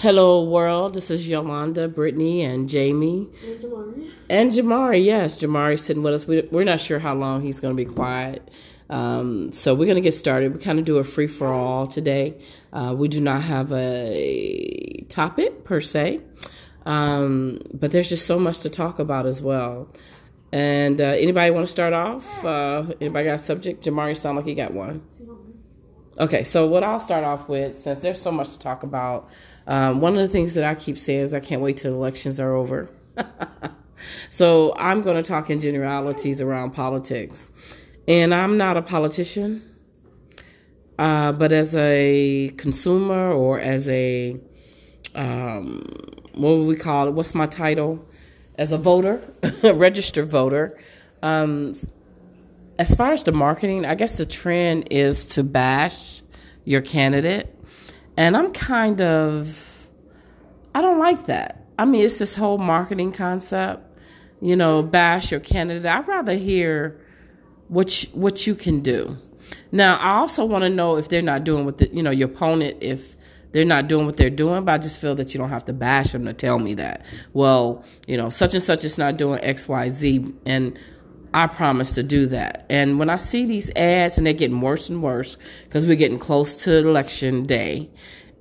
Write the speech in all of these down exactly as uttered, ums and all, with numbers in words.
Hello, world. This is Yolanda, Brittany, and Jamie. And Jamari. And Jamari, yes. Jamari's sitting with us. We, we're not sure how long he's going to be quiet. Um, so we're going to get started. We kind of do a free-for-all today. Uh, we do not have a topic, per se. Um, but there's just so much to talk about as well. And uh, anybody want to start off? Uh, anybody got a subject? Jamari sound like he got one. Okay, so what I'll start off with, since there's so much to talk about, um, one of the things that I keep saying is I can't wait till elections are over. So I'm going to talk in generalities around politics. And I'm not a politician, uh, but as a consumer or as a, um, what would we call it? What's my title? As a voter, a registered voter. Um, as far as the marketing, I guess the trend is to bash your candidate. And I'm kind of, I don't like that. I mean, it's this whole marketing concept, you know, bash your candidate. I'd rather hear what you, what you can do. Now, I also want to know if they're not doing what, the, you know, your opponent, if they're not doing what they're doing, but I just feel that you don't have to bash them to tell me that. Well, you know, such and such is not doing X, Y, Z, and I promise to do that. And when I see these ads and they're getting worse and worse because we're getting close to election day,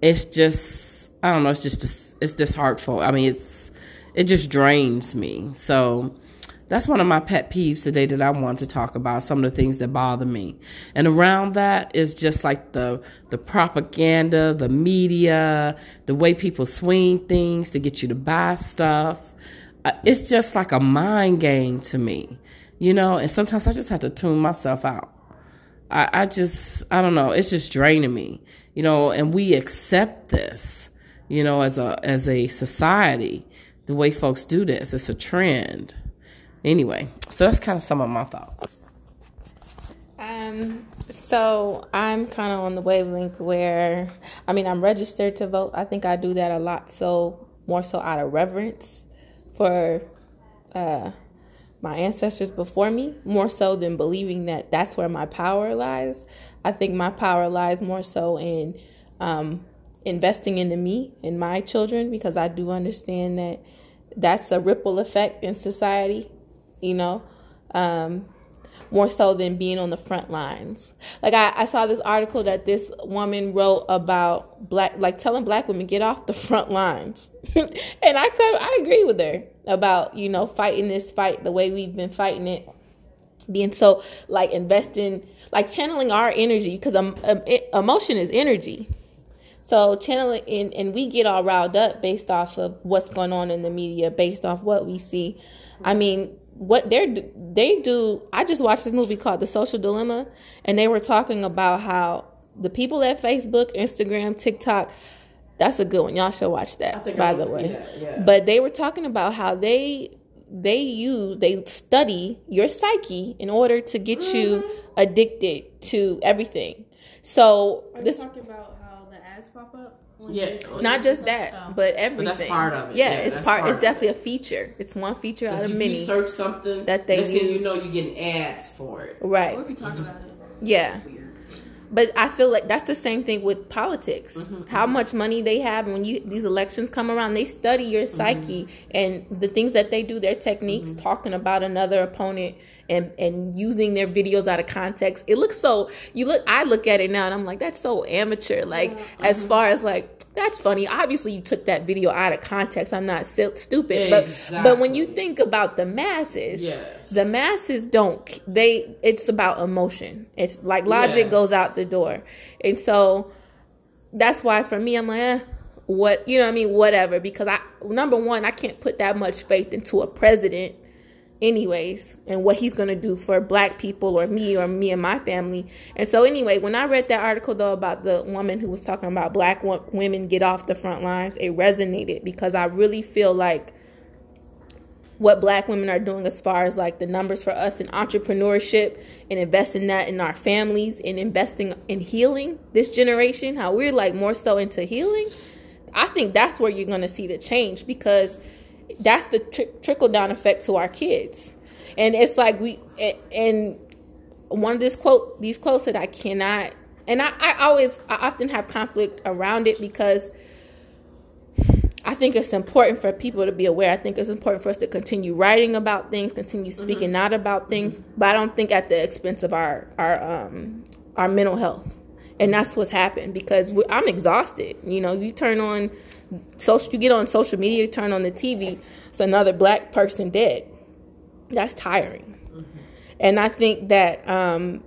it's just, I don't know, it's just, it's disheartening. I mean, it's, it just drains me. So that's one of my pet peeves today that I want to talk about, some of the things that bother me. And around that is just like the, the propaganda, the media, the way people swing things to get you to buy stuff. It's just like a mind game to me. You know, and sometimes I just have to tune myself out. I, I just, I don't know. It's just draining me, you know, and we accept this, you know, as a, as a society, the way folks do this, it's a trend. Anyway, so that's kind of some of my thoughts. Um, so I'm kind of on the wavelength where, I mean, I'm registered to vote. I think I do that a lot. So more so out of reverence for, uh, my ancestors before me, more so than believing that that's where my power lies. I think my power lies more so in um, investing into me and my children, because I do understand that that's a ripple effect in society, you know, um, more so than being on the front lines. Like I, I saw this article that this woman wrote about black, like telling black women, get off the front lines. And I could, I agree with her about, you know, fighting this fight the way we've been fighting it, being so, like, investing, like, channeling our energy, because um, um, emotion is energy. So channeling, and, and we get all riled up based off of what's going on in the media, based off what we see. I mean, what they're, they do, I just watched this movie called The Social Dilemma, and they were talking about how the people at Facebook, Instagram, TikTok, that's a good one. Y'all should watch that, by the way. That, yeah. But they were talking about how they they use, they study your psyche in order to get mm-hmm. you addicted to everything. So Are this you talking about how the ads pop up? Yeah. Not just that, oh. but everything. But that's part of it. Yeah, yeah it's part, part it's definitely it. a feature. It's one feature out of if many. If you search something, that they next use. Thing you know, you're getting ads for it. Right. Or if you talk mm-hmm. about it. Yeah. But I feel like that's the same thing with politics. Mm-hmm. How much money they have, and when you these elections come around, they study your psyche mm-hmm. and the things that they do, their techniques, mm-hmm. talking about another opponent and, and using their videos out of context. It looks so you look. I look at it now and I'm like, that's so amateur. Like mm-hmm. as far as like that's funny. Obviously, you took that video out of context. I'm not st- stupid, exactly. but but when you think about the masses, yes. the masses don't. They it's about emotion. It's like logic yes. goes out the door, and so that's why for me, I'm like, eh, what you know, what I mean, whatever. Because I number one, I can't put that much faith into a president, anyways, and what he's gonna do for Black people or me or me and my family. And so anyway, when I read that article though about the woman who was talking about Black wo- women get off the front lines, it resonated because I really feel like what Black women are doing as far as like the numbers for us in entrepreneurship and investing that in our families and investing in healing this generation, how we're like more so into healing. I think that's where you're gonna see the change because that's the tri- trickle-down effect to our kids. And it's like we, and one of this quote, these quotes that I cannot, and I, I always, I often have conflict around it because I think it's important for people to be aware. I think it's important for us to continue writing about things, continue speaking mm-hmm. out about things, but I don't think at the expense of our our um, our mental health. And that's what's happened, because we, I'm exhausted. You know, you turn on social, you get on social media, you turn on the T V, it's another black person dead. That's tiring. Mm-hmm. And I think that um,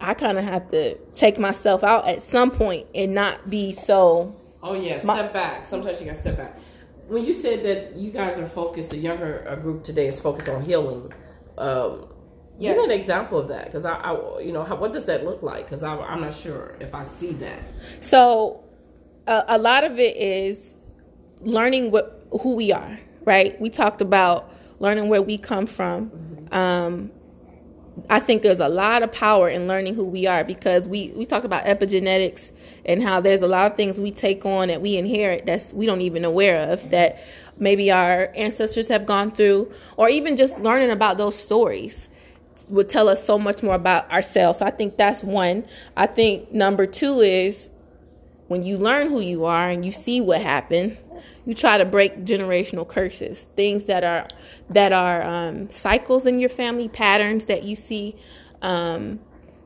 I kind of have to take myself out at some point and not be so. Oh, yeah. My, step back. Sometimes you got to step back. When you said that you guys are focused, the younger group today is focused on healing. Um, yeah. Give me an example of that. Because, I, I, you know, how, what does that look like? Because I'm not sure if I see that. So uh, a lot of it is learning what who we are, right? We talked about learning where we come from. Mm-hmm. Um I think there's a lot of power in learning who we are, because we, we talk about epigenetics and how there's a lot of things we take on that we inherit that's we don't even aware of, that maybe our ancestors have gone through, or even just learning about those stories would tell us so much more about ourselves. So I think that's one. I think number two is when you learn who you are and you see what happened, you try to break generational curses, things that are that are um, cycles in your family, patterns that you see, um,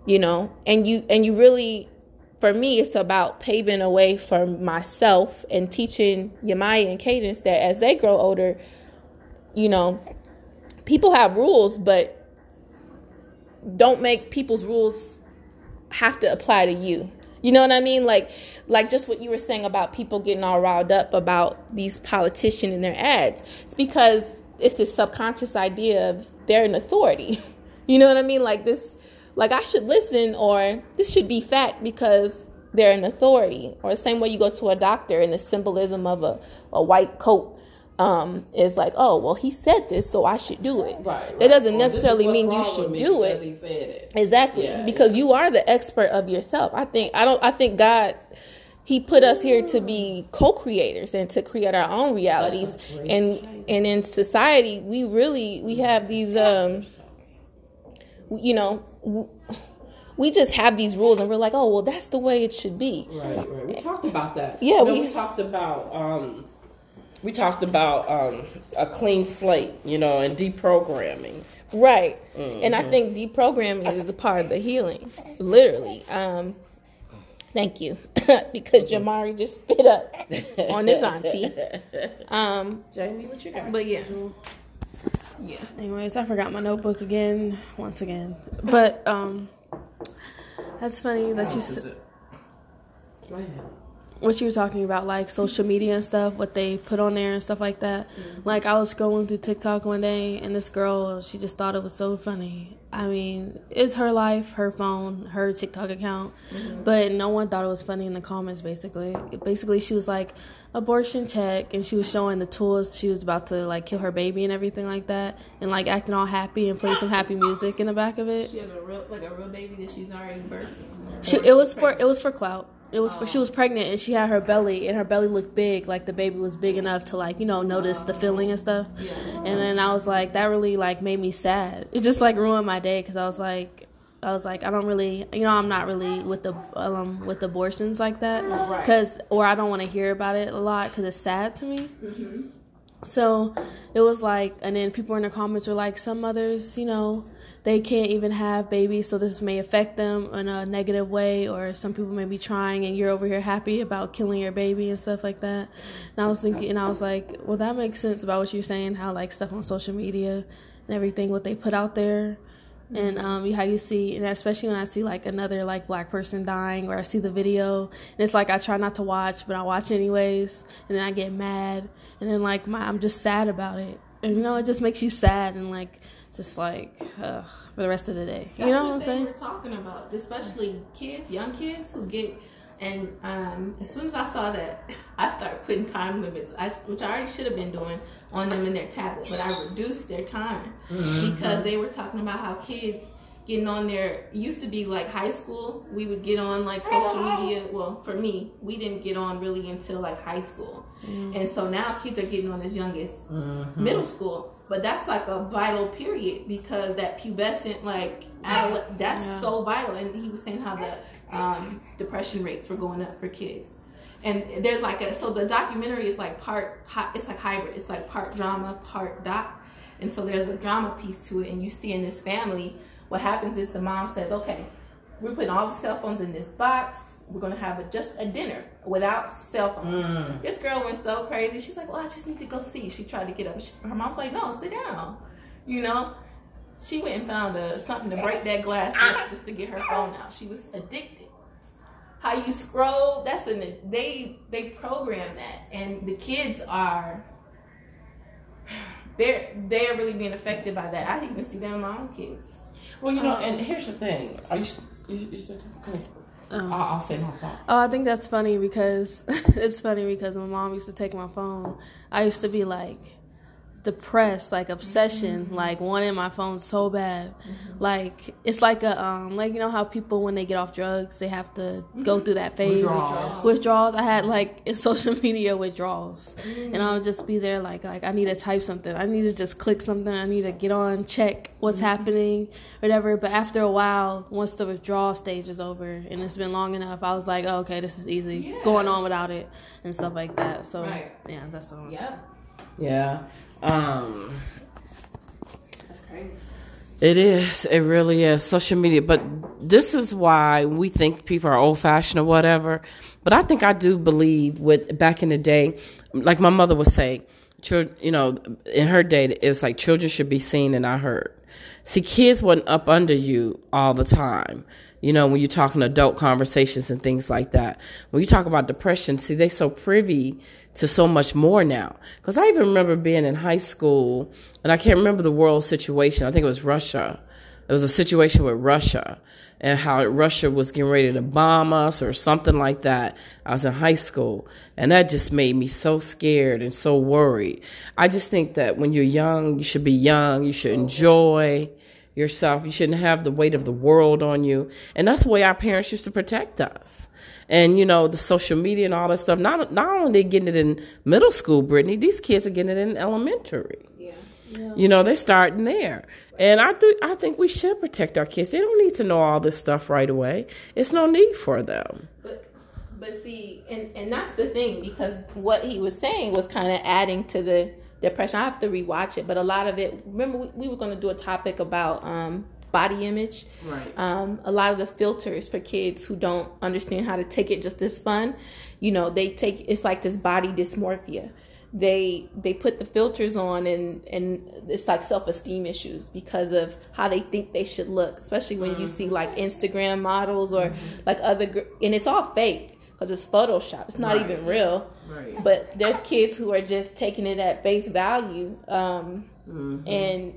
you know, and you and you really, for me, it's about paving a way for myself and teaching Yamaya and Cadence that as they grow older, you know, people have rules, but don't make people's rules have to apply to you. You know what I mean? Like, like just what you were saying about people getting all riled up about these politicians and their ads. It's because it's this subconscious idea of they're an authority. You know what I mean? Like this, like I should listen, or this should be fact because they're an authority. Or the same way you go to a doctor and the symbolism of a, a white coat um, is like, oh, well, he said this, so I should do it. Right, right. That doesn't well, necessarily mean you should do it. He said it. Exactly. Yeah, because yeah. you are the expert of yourself. I think, I don't, I think God, he put us here to be co-creators and to create our own realities. And, title. and in society, we really, we have these, um, you know, we, we just have these rules and we're like, oh, well, that's the way it should be. Right. Right. We talked about that. Yeah. You know, we, we talked about, um, We talked about um, a clean slate, you know, and deprogramming. Right. Mm-hmm. And I think deprogramming is a part of the healing, literally. Um, thank you. Because mm-hmm. Jamari just spit up on his auntie. Um, Jamie, what you got? But yeah. yeah. Anyways, I forgot my notebook again, once again. But um, that's funny that you said. Go ahead. What you were talking about, like social media and stuff, what they put on there and stuff like that. Mm-hmm. Like, I was scrolling through TikTok one day, and this girl, she just thought it was so funny. I mean, it's her life, her phone, her TikTok account, mm-hmm. but no one thought it was funny in the comments, basically. Basically, she was like, abortion check, and she was showing the tools. She was about to, like, kill her baby and everything like that, and, like, acting all happy and play some happy music in the back of it. She has a real, like, a real baby that she's already birthed. She, it was for, it was for clout. It was for, she was pregnant, and she had her belly, and her belly looked big, like the baby was big enough to, like, you know, notice the feeling and stuff. Yeah. And then I was like, that really, like, made me sad. It just, like, ruined my day, because I was like, I was like, I don't really, you know, I'm not really with the um with abortions like that, because or I don't want to hear about it a lot because it's sad to me. Mm-hmm. So it was like, and then people in the comments were like, some mothers, you know, they can't even have babies, so this may affect them in a negative way, or some people may be trying, and you're over here happy about killing your baby and stuff like that. And I was thinking, and I was like, well, that makes sense about what you're saying, how, like, stuff on social media and everything, what they put out there. And um, how you see, and especially when I see, like, another, like, black person dying, or I see the video, and it's like I try not to watch, but I watch anyways, and then I get mad, and then, like, my, I'm just sad about it. And, you know, it just makes you sad and, like, just, like, uh, for the rest of the day. You That's know what, what I'm they saying? We're talking about, especially kids, young kids who get, and um, as soon as I saw that, I started putting time limits, I, which I already should have been doing, on them in their tablet, but I reduced their time mm-hmm. because they were talking about how kids getting on there, used to be like high school, we would get on like social media, well for me, we didn't get on really until like high school, mm-hmm. and so now kids are getting on as young as mm-hmm. middle school, but that's like a vital period, because that pubescent, like, adolescent, that's yeah. so vital, and he was saying how the um, depression rates were going up for kids. And there's like a, so the documentary is like part, it's like hybrid. It's like part drama, part doc. And so there's a drama piece to it. And you see in this family, what happens is the mom says, okay, we're putting all the cell phones in this box. We're going to have a, just a dinner without cell phones. Mm. This girl went so crazy. She's like, well, I just need to go see. She tried to get up. She, her mom's like, no, sit down. You know, she went and found a, something to break that glass with just to get her phone out. She was addicted. How you scroll, that's an, they, they program that. And the kids are, they're, they're really being affected by that. I didn't even see that in my own kids. Well, you know, um, and here's the thing. Are you, you, you said, come here. Um, I'll, I'll say my thought. Oh, I think that's funny because, it's funny because my mom used to take my phone. I used to be like, depressed, like obsession, mm-hmm. like wanting my phone so bad. Mm-hmm. Like it's like a um like you know how people when they get off drugs they have to mm-hmm. go through that phase. Withdrawals. Withdrawals. I had like it's social media withdrawals. Mm-hmm. And I would just be there like like I need to type something. I need to just click something. I need to get on, check what's mm-hmm. happening, whatever. But after a while, once the withdrawal stage is over and it's been long enough, I was like, oh, okay, this is easy. Yeah. Going on without it and stuff like that. So right. yeah, that's all. Yeah. Yeah. Um, That's crazy. It is. It really is. Social media. But this is why we think people are old-fashioned or whatever. But I think I do believe with back in the day, like my mother would say, children, you know, in her day, it's like children should be seen and not heard. See, kids wasn't up under you all the time. You know, when you're talking adult conversations and things like that. When you talk about depression, see, they so privy to so much more now. Because I even remember being in high school, and I can't remember the world situation. I think it was Russia. It was a situation with Russia and how Russia was getting ready to bomb us or something like that. I was in high school, and that just made me so scared and so worried. I just think that when you're young, you should be young. You should enjoy yourself. You shouldn't have the weight of the world on you. And that's the way our parents used to protect us. And, you know, the social media and all that stuff, not not only are they getting it in middle school, Brittany, these kids are getting it in elementary. Yeah. Yeah. You know, they're starting there. And I do, I think we should protect our kids. They don't need to know all this stuff right away. It's no need for them. But, but see, and, and that's the thing, because what he was saying was kind of adding to the depression. I have to rewatch it, but a lot of it, remember, we, we were going to do a topic about um, body image. Right. Um, a lot of the filters for kids who don't understand how to take it just as fun, you know, they take, it's like this body dysmorphia. They they put the filters on, and, and it's like self-esteem issues because of how they think they should look, especially when mm-hmm. you see like Instagram models or mm-hmm. like other, gr- and it's all fake because it's Photoshop. It's not right. even real, right. but there's kids who are just taking it at face value um, mm-hmm. and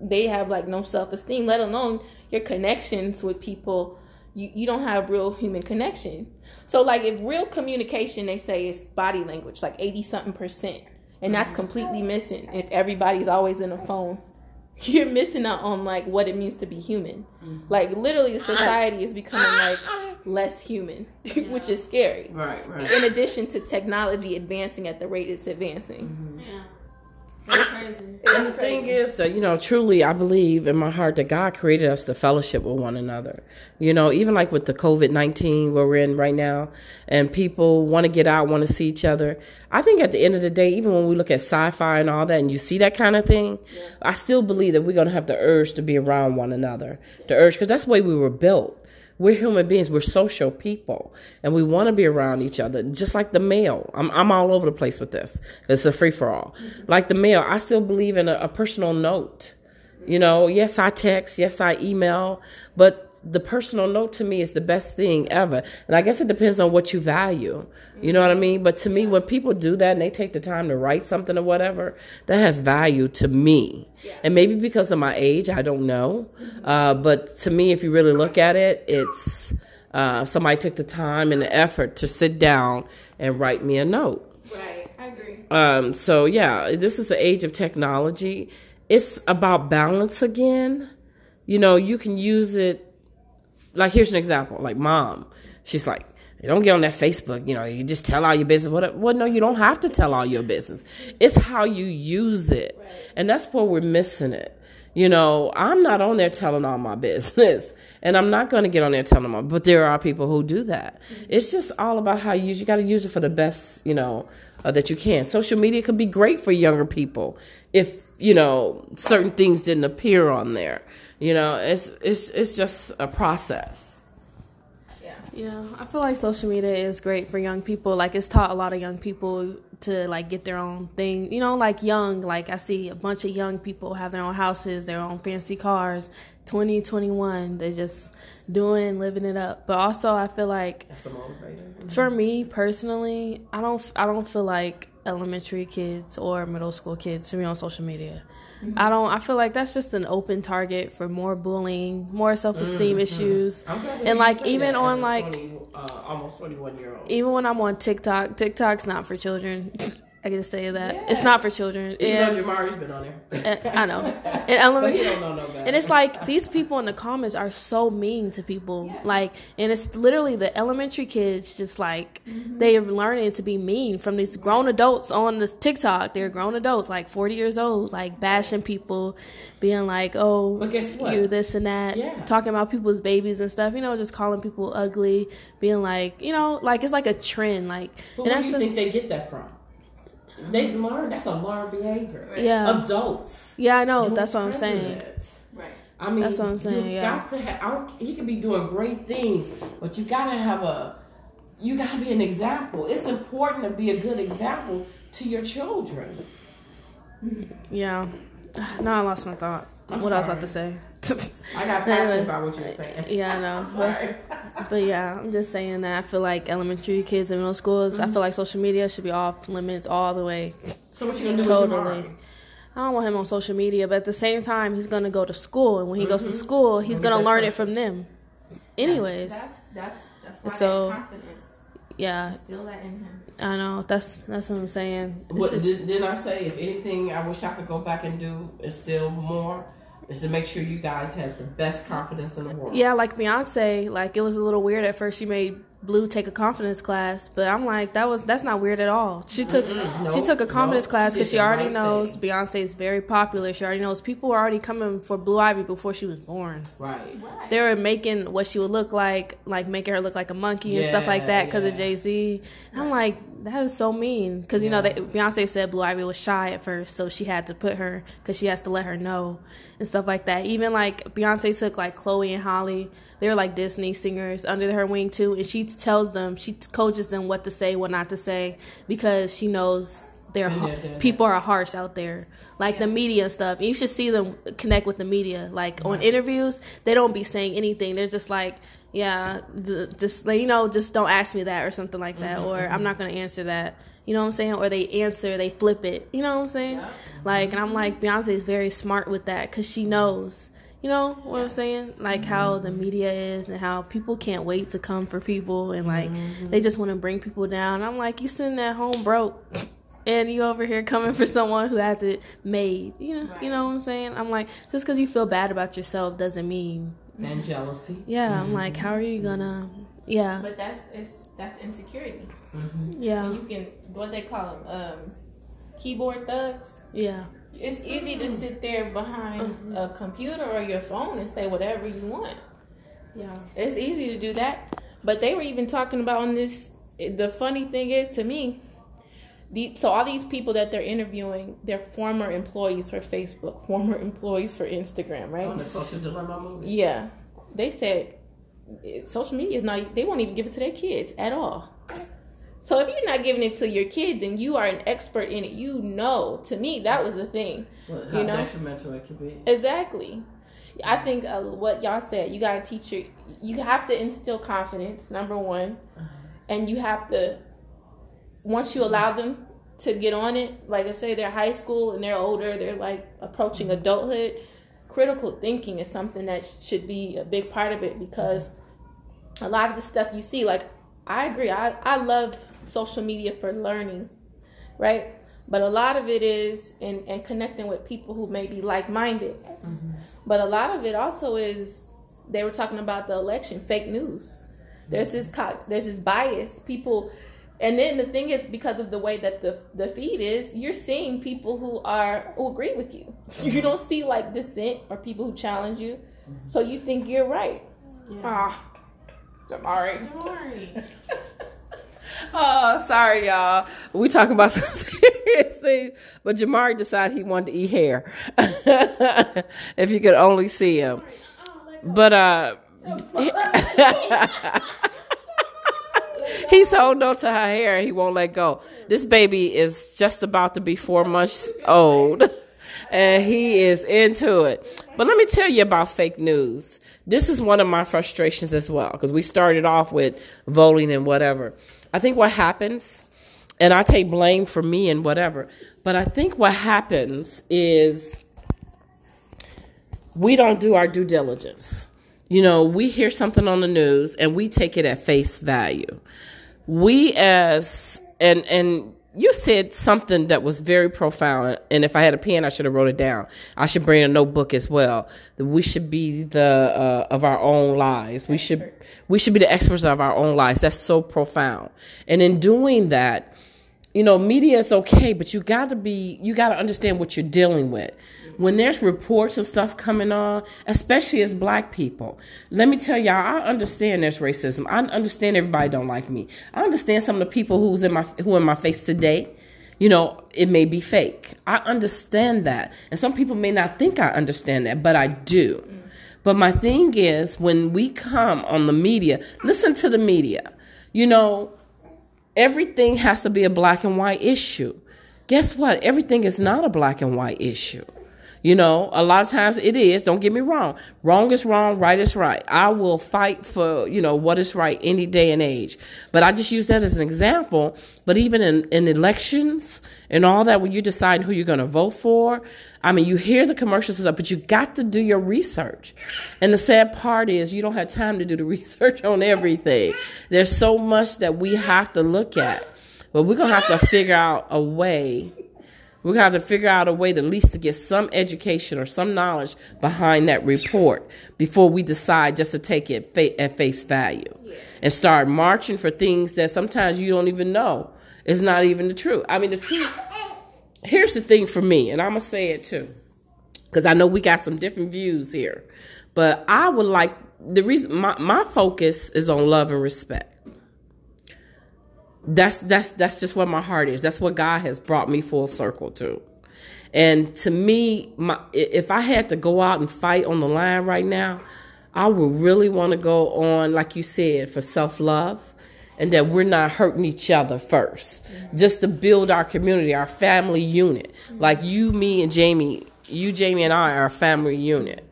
they have like no self-esteem, let alone your connections with people. You, you don't have real human connection. So, like, if real communication, they say, is body language, like eighty-something percent. And that's completely missing. If everybody's always in a phone, you're missing out on, like, what it means to be human. Mm-hmm. Like, literally, the society is becoming, like, less human, yeah. which is scary. Right, right. In addition to technology advancing at the rate it's advancing. Mm-hmm. Yeah. That's crazy. And the thing is that, you know, truly I believe in my heart that God created us to fellowship with one another. You know, even like with the covid nineteen where we're in right now, and people want to get out, want to see each other. I think at the end of the day, even when we look at sci-fi and all that and you see that kind of thing, yeah. I still believe that we're going to have the urge to be around one another, the urge, because that's the way we were built. We're human beings. We're social people, and we want to be around each other, just like the male. I'm I'm all over the place with this. It's a free-for-all. Mm-hmm. Like the male, I still believe in a, a personal note. You know, yes, I text, yes, I email, but the personal note to me is the best thing ever. And I guess it depends on what you value. You know what I mean? But to me, when people do that and they take the time to write something or whatever, that has value to me. Yeah. And maybe because of my age, I don't know. Mm-hmm. Uh, but to me, if you really look at it, it's uh, somebody took the time and the effort to sit down and write me a note. Right. I agree. Um, so, yeah, this is the age of technology. It's about balance again. You know, you can use it. Like, here's an example. Like, Mom, she's like, don't get on that Facebook. You know, you just tell all your business. What? Well, no, you don't have to tell all your business. It's how you use it. Right. And that's where we're missing it. You know, I'm not on there telling all my business, and I'm not going to get on there telling them all, but there are people who do that. Mm-hmm. It's just all about how you use, you got to use it for the best, you know, uh, that you can. Social media could be great for younger people if, you know, certain things didn't appear on there. You know, it's it's it's just a process. Yeah. Yeah, I feel like social media is great for young people. Like, it's taught a lot of young people to, like, get their own thing. You know, like, young, like, I see a bunch of young people have their own houses, their own fancy cars, twenty, twenty-one. They're just doing, living it up. But also, I feel like, that's a motivator. Mm-hmm. For me, personally, I don't, I don't feel like elementary kids or middle school kids to be on social media. Mm-hmm. I don't, I feel like that's just an open target for more bullying, more self-esteem mm-hmm. issues. And like, even on like twenty, uh, almost twenty-one year old, even when I'm on TikTok, TikTok's not for children. I gotta say that. Yeah. It's not for children. Even though Jamari's been on there. I know. And, elementary, don't know no better. And it's like, these people in the comments are so mean to people. Yeah. Like, and it's literally the elementary kids just like, mm-hmm. they're learning to be mean from these grown adults on this TikTok. They're grown adults, like forty years old, like bashing people, being like, oh, well, guess what? You this and that. Yeah. Talking about people's babies and stuff. You know, just calling people ugly, being like, you know, like it's like a trend. Like, but where do you the, think they get that from? They learn. That's a learned behavior. Right? Yeah. Adults. Yeah, I know. That's what I'm saying. Right. I mean, that's what I'm saying. You yeah. got to have. He could be doing great things, but you gotta have a. You gotta be an example. It's important to be a good example to your children. Yeah. No, I lost my thought. I'm what sorry. I was about to say. I got passionate about what you're saying. Yeah, I know. But, but yeah, I'm just saying that I feel like elementary kids and middle schools, mm-hmm. I feel like social media should be off limits all the way. So what you going to do totally. With Jamari? I don't want him on social media, but at the same time, he's going to go to school. And when he mm-hmm. goes to school, he's going to learn it from them. Anyways. That's, that's, that's why so, that confidence. Yeah. Still that in him. I know. That's that's what I'm saying. What, just, did, didn't I say, if anything, I wish I could go back and do is still more? Is to make sure you guys have the best confidence in the world. Yeah, like Beyonce, like it was a little weird at first. She made Blue take a confidence class, but I'm like, that was that's not weird at all. She took mm-hmm. no, she took a confidence no, class because she, she already right knows thing. Beyonce is very popular. She already knows people were already coming for Blue Ivy before she was born. Right. right. They were making what she would look like, like making her look like a monkey and yeah, stuff like that because yeah. of Jay-Z. Right. I'm like, that is so mean because you yeah. know they, Beyonce said Blue Ivy was shy at first, so she had to put her because she has to let her know and stuff like that. Even like Beyonce took like Chloe and Holly, they were like Disney singers under her wing too, and she tells them, she coaches them what to say, what not to say because she knows they're yeah, yeah, yeah. people are harsh out there, like yeah. the media and stuff. And you should see them connect with the media, like yeah. on interviews, they don't be saying anything. They're just like. Yeah, just, you know, just don't ask me that or something like that, mm-hmm, or mm-hmm. I'm not going to answer that. You know what I'm saying? Or they answer, they flip it. You know what I'm saying? Yeah. Like, and I'm like, Beyonce is very smart with that because she knows, you know what yeah. I'm saying? Like mm-hmm. how the media is and how people can't wait to come for people and, like, mm-hmm. they just want to bring people down. I'm like, you sitting at home broke. And you over here coming for someone who has it made. You know, right. you know what I'm saying? I'm like, just because you feel bad about yourself doesn't mean. And jealousy. Yeah, mm-hmm. I'm like, how are you gonna? Yeah. But that's it's that's insecurity. Mm-hmm. Yeah. And you can what they call them, um, keyboard thugs. Yeah. It's easy mm-hmm. to sit there behind mm-hmm. a computer or your phone and say whatever you want. Yeah. It's easy to do that. But they were even talking about on this. The funny thing is to me. The, so all these people that they're interviewing, they're former employees for Facebook, former employees for Instagram, right? On the Social Dilemma movie. Yeah. They said social media is not, they won't even give it to their kids at all. So if you're not giving it to your kid, then you are an expert in it. You know, to me, that was the thing. Well, how you know? Detrimental it could be. Exactly. I think uh, what y'all said, you got to teach your, you have to instill confidence, number one, and you have to, once you allow them to get on it, like if say they're high school and they're older, they're like approaching adulthood, critical thinking is something that should be a big part of it because a lot of the stuff you see, like I agree, I, I love social media for learning, right? But a lot of it is in, in connecting with people who may be like-minded. Mm-hmm. But a lot of it also is, they were talking about the election, fake news. There's this, there's this bias, people... And then the thing is, because of the way that the the feed is, you're seeing people who are who agree with you. You don't see like dissent or people who challenge you. Mm-hmm. So you think you're right. Yeah. Ah, Jamari. Jamari. Oh, sorry, y'all. We talking about some serious things, but Jamari decided he wanted to eat hair. If you could only see him, but uh. He's holding on to her hair and he won't let go. This baby is just about to be four months old and he is into it. But let me tell you about fake news. This is one of my frustrations as well, because we started off with voting and whatever. I think what happens, and I take blame for me and whatever, but I think what happens is we don't do our due diligence. You know, we hear something on the news and we take it at face value. We as, and and you said something that was very profound. And if I had a pen, I should have wrote it down. I should bring a notebook as well. That we should be the, uh, of our own lives. We should, we should be the experts of our own lives. That's so profound. And in doing that, you know, media is okay, but you got to be, you got to understand what you're dealing with. When there's reports and stuff coming on, especially as black people, let me tell y'all, I understand there's racism. I understand everybody don't like me. I understand some of the people who's in my who in my face today. You know, it may be fake. I understand that. And some people may not think I understand that, but I do. Mm. But my thing is, when we come on the media, listen to the media. You know, everything has to be a black and white issue. Guess what? Everything is not a black and white issue. You know, a lot of times it is. Don't get me wrong. Wrong is wrong. Right is right. I will fight for, you know, what is right any day and age. But I just use that as an example. But even in, in elections and all that, when you decide who you're going to vote for, I mean, you hear the commercials and stuff, but you got to do your research. And the sad part is you don't have time to do the research on everything. There's so much that we have to look at. But we're going to have to figure out a way. We're going to have to figure out a way to at least to get some education or some knowledge behind that report before we decide just to take it fa- at face value yeah. and start marching for things that sometimes you don't even know. It's not even the truth. I mean, the truth, here's the thing for me, and I'm going to say it too, because I know we got some different views here, but I would like, the reason my, my focus is on love and respect. That's that's that's just where my heart is. That's what God has brought me full circle to. And to me, my, if I had to go out and fight on the line right now, I would really want to go on, like you said, for self-love and that we're not hurting each other first. Mm-hmm. Just to build our community, our family unit. Mm-hmm. Like you, me, and Jamie, you, Jamie, and I are a family unit.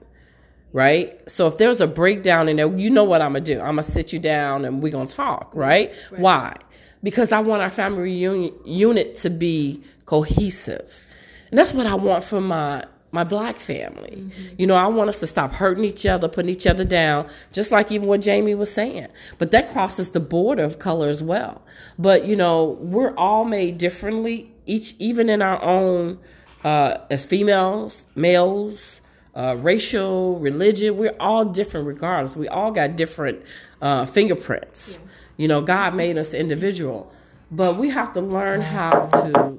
Right? So if there's a breakdown in there, you know what I'm going to do. I'm going to sit you down and we're going to talk. Right? Right. Why? Because I want our family reunion, unit to be cohesive. And that's what I want for my, my black family. Mm-hmm. You know, I want us to stop hurting each other, putting each other down, just like even what Jamie was saying. But that crosses the border of color as well. But, you know, we're all made differently, each even in our own, uh, as females, males, uh, racial, religion. We're all different regardless. We all got different uh, fingerprints. Yeah. You know, God made us individual, but we have to learn how to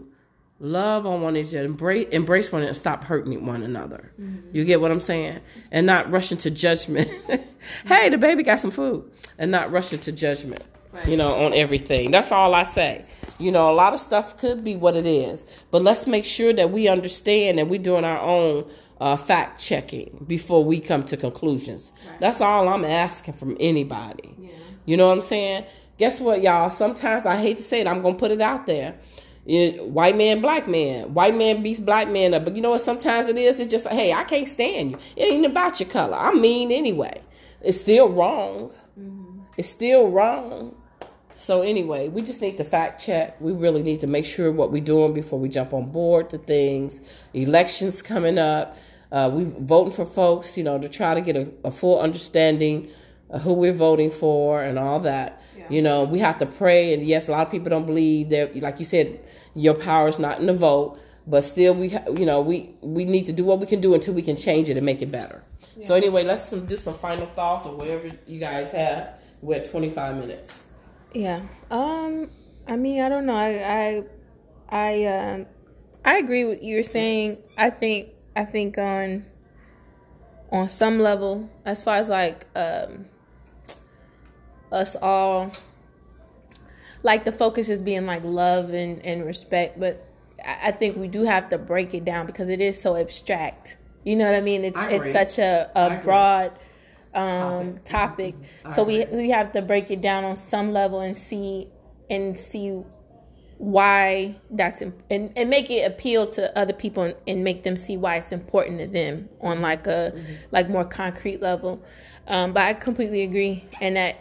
love on one another, embrace, embrace one another, and stop hurting one another. Mm-hmm. You get what I'm saying? And not rushing to judgment. Hey, the baby got some food. And not rushing to judgment, right. You know, on everything. That's all I say. You know, a lot of stuff could be what it is, but let's make sure that we understand and we're doing our own uh, fact checking before we come to conclusions. Right. That's all I'm asking from anybody. Yeah. You know what I'm saying? Guess what, y'all? Sometimes I hate to say it. I'm going to put it out there. It, white man, black man. White man beats black man up. But you know what? Sometimes it is. It's just like, hey, I can't stand you. It ain't about your color. I'm mean anyway. It's still wrong. Mm-hmm. It's still wrong. So anyway, we just need to fact check. We really need to make sure what we're doing before we jump on board to things. Elections coming up. Uh, we're voting for folks, you know, to try to get a, a full understanding who we're voting for and all that. Yeah. You know, we have to pray. And yes, a lot of people don't believe that, like you said, your power is not in the vote, but still we, ha- you know, we, we need to do what we can do until we can change it and make it better. Yeah. So anyway, let's some, do some final thoughts or whatever you guys have. We're at twenty-five minutes. Yeah. Um, I mean, I don't know. I, I, I, um, I agree with what you're saying. I think, I think on, on some level, as far as like, um, us all, like the focus is being like love and, and respect, but I, I think we do have to break it down because it is so abstract. You know what I mean? It's I it's such a, a broad um, topic. topic. So we we have to break it down on some level and see and see why that's imp- and, and make it appeal to other people and, and make them see why it's important to them on like a mm-hmm. like more concrete level. Um, but I completely agree, and that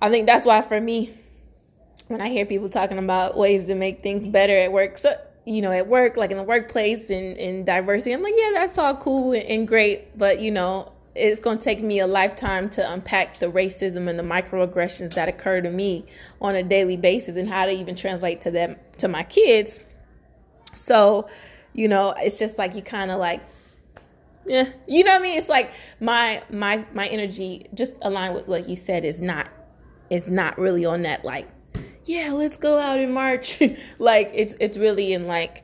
I think that's why for me, when I hear people talking about ways to make things better at work, so. You know, at work, like in the workplace and, and diversity, I'm like, yeah, that's all cool and, and great. But, you know, it's going to take me a lifetime to unpack the racism and the microaggressions that occur to me on a daily basis and how to even translate to them, to my kids. So, you know, it's just like you kind of like, yeah, you know what I mean? It's like my my my energy just aligned with what you said is not is not really on that like. Yeah, let's go out in March. Like it's it's really in like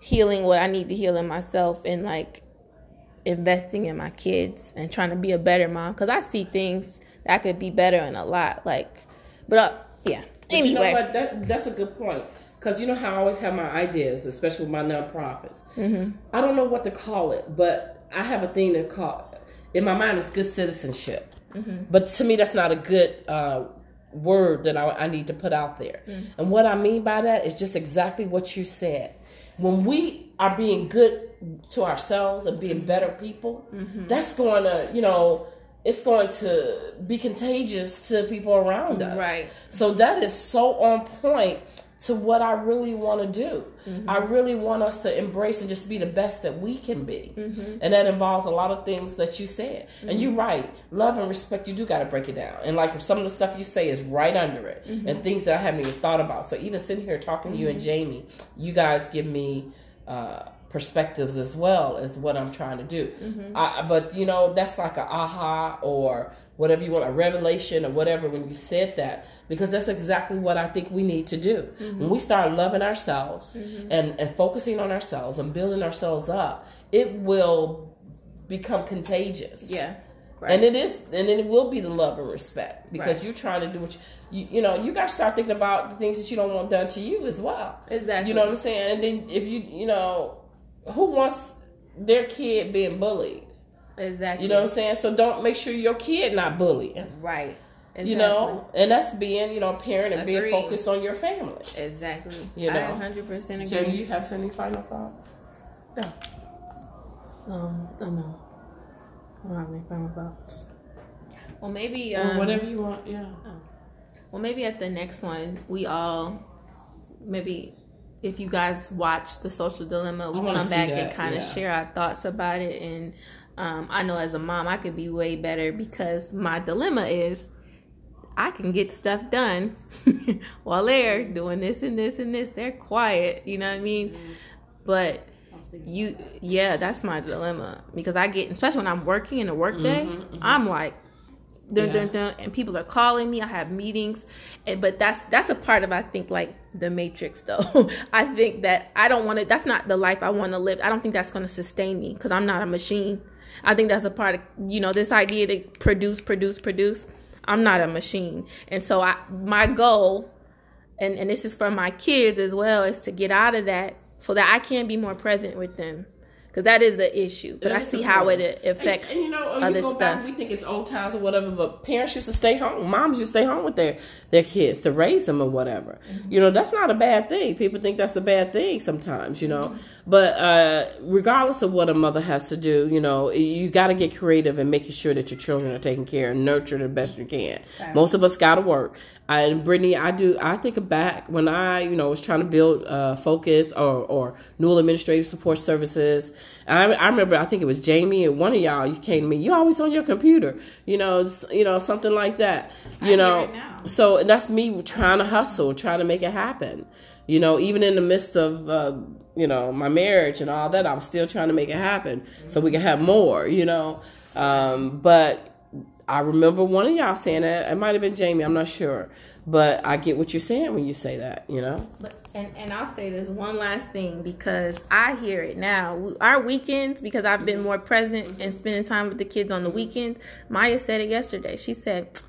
healing what I need to heal in myself and like investing in my kids and trying to be a better mom because I see things that I could be better in a lot. Like, but uh, yeah. Anyway, you know what? That, that's a good point because you know how I always have my ideas, especially with my nonprofits. Mm-hmm. I don't know what to call it, but I have a thing to call. In my mind, it's good citizenship, mm-hmm. but to me, that's not a good. Uh, word that I, I need to put out there. Mm. And what I mean by that is just exactly what you said. When we are being good to ourselves and being mm-hmm. better people, mm-hmm. that's going to, you know, it's going to be contagious to people around us. Right. So that is so on point to what I really want to do. Mm-hmm. I really want us to embrace and just be the best that we can be. Mm-hmm. And that involves a lot of things that you said. Mm-hmm. And you're right. Love and respect, you do got to break it down. And like some of the stuff you say is right under it. Mm-hmm. And things that I haven't even thought about. So even sitting here talking mm-hmm. to you and Jamie, you guys give me uh, perspectives as well as what I'm trying to do. Mm-hmm. I, but, you know, that's like an aha or... whatever you want, a revelation or whatever when you said that, because that's exactly what I think we need to do. Mm-hmm. When we start loving ourselves mm-hmm. and, and focusing on ourselves and building ourselves up, it will become contagious. Yeah. Right. And it is, and it will be the love and respect because right. you're trying to do what you, you, you know, you got to start thinking about the things that you don't want done to you as well. Exactly. You know what I'm saying? And then if you, you know, who wants their kid being bullied? Exactly. You know what I'm saying? So don't make sure your kid not bullying. Right. Exactly. You know? And that's being, you know, a parent and Agreed. Being focused on your family. Exactly. You know? I one hundred percent agree. Jamie, you have any final thoughts? No. Um, I don't know. I don't have any final thoughts. Well, maybe... Um, or whatever you want, yeah. Oh. Well, maybe at the next one, we all... Maybe... If you guys watch The Social Dilemma, we come back that. and kind of yeah. share our thoughts about it. And um, I know as a mom, I could be way better because my dilemma is I can get stuff done while they're doing this and this and this. They're quiet, you know what I mean? Mm-hmm. But you, yeah, that's my dilemma because I get, especially when I'm working in a workday, mm-hmm, mm-hmm. I'm like, dun, yeah. dun, dun, and people are calling me. I have meetings, and but that's that's a part of I think like the matrix though. I think that I don't want to. That's not the life I want to live. I don't think that's going to sustain me because I'm not a machine. I think that's a part of you know this idea to produce, produce, produce. I'm not a machine, and so I my goal, and and this is for my kids as well, is to get out of that so that I can be more present with them. Because that is the issue. But I see how it affects and, and, you know, other you go stuff. Back, we think it's old times or whatever, but parents used to stay home. Moms used to stay home with their, their kids to raise them or whatever. Mm-hmm. You know, that's not a bad thing. People think that's a bad thing sometimes, you know. Mm-hmm. But uh, regardless of what a mother has to do, you know, you got to get creative in making sure that your children are taken care and nurtured the best you can. Right. Most of us got to work. I, and Brittany, I do. I think back when I, you know, was trying to build uh, Focus or, or Newell administrative support services. I, I remember, I think it was Jamie and one of y'all. You came to me. You always on your computer, you know, you know, something like that. You I know, right now. So that's me trying to hustle, trying to make it happen. You know, even in the midst of, uh, you know, my marriage and all that, I was still trying to make it happen mm-hmm. so we could have more. You know, um, but. I remember one of y'all saying that. It might have been Jamie. I'm not sure. But I get what you're saying when you say that, you know? But, and, and I'll say this one last thing, because I hear it now. Our weekends, because I've been more present and spending time with the kids on the weekend. Maya said it yesterday. She said,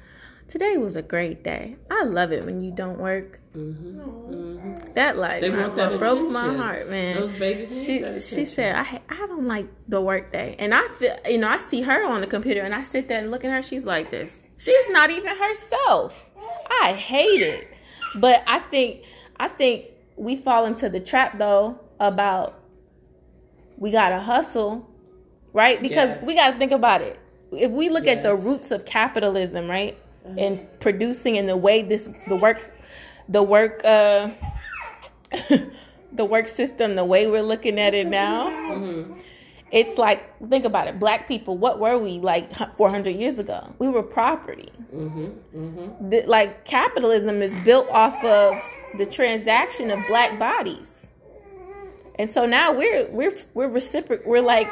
today was a great day. I love it when you don't work. Mm-hmm. Mm-hmm. That like they want that broke my heart, man. Those babies need that attention. She said, I I don't like the work day. And I feel, you know, I see her on the computer and I sit there and look at her. She's like this. She's not even herself. I hate it. But I think I think we fall into the trap though about we gotta hustle, right? Because yes. we gotta think about it. If we look yes. at the roots of capitalism, right, mm-hmm. and producing and the way this the work the work uh, the work system, the way we're looking at it now. Mm-hmm. It's like, think about it. Black people, what were we like four hundred years ago? We were property. Mm-hmm, mm-hmm. The, like capitalism is built off of the transaction of black bodies, and so now we're we're we're reciprocal. We're like,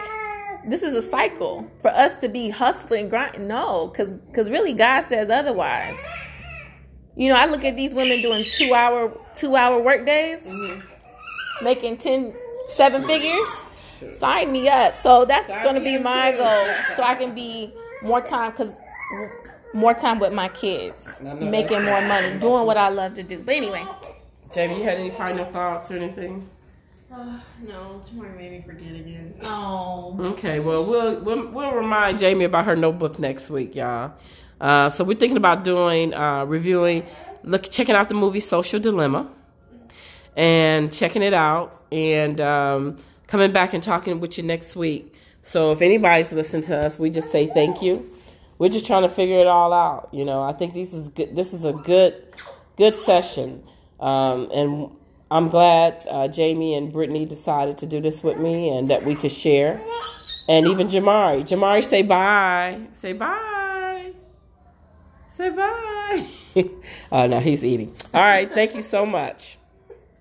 this is a cycle for us to be hustling, grinding. No, because because really God says otherwise. You know, I look at these women doing two hour two hour work days, mm-hmm. making ten seven figures. Sign me up. So that's going to be my goal, so I can be more time, because more time with my kids, no, no, making more money, doing what I love to do. But anyway, Jamie, you had any final thoughts or anything? Uh, no, Jamari made me forget again. Oh. Okay. Well, we'll we'll we'll remind Jamie about her notebook next week, y'all. Uh, so we're thinking about doing uh, reviewing, look, checking out the movie Social Dilemma, and checking it out, and. Um, Coming back and talking with you next week. So if anybody's listening to us, we just say thank you. We're just trying to figure it all out. You know, I think this is good. This is a good, good session. Um, and I'm glad uh, Jamie and Brittany decided to do this with me and that we could share. And even Jamari. Jamari, say bye. Say bye. Say bye. Oh, no, he's eating. All right. Thank you so much.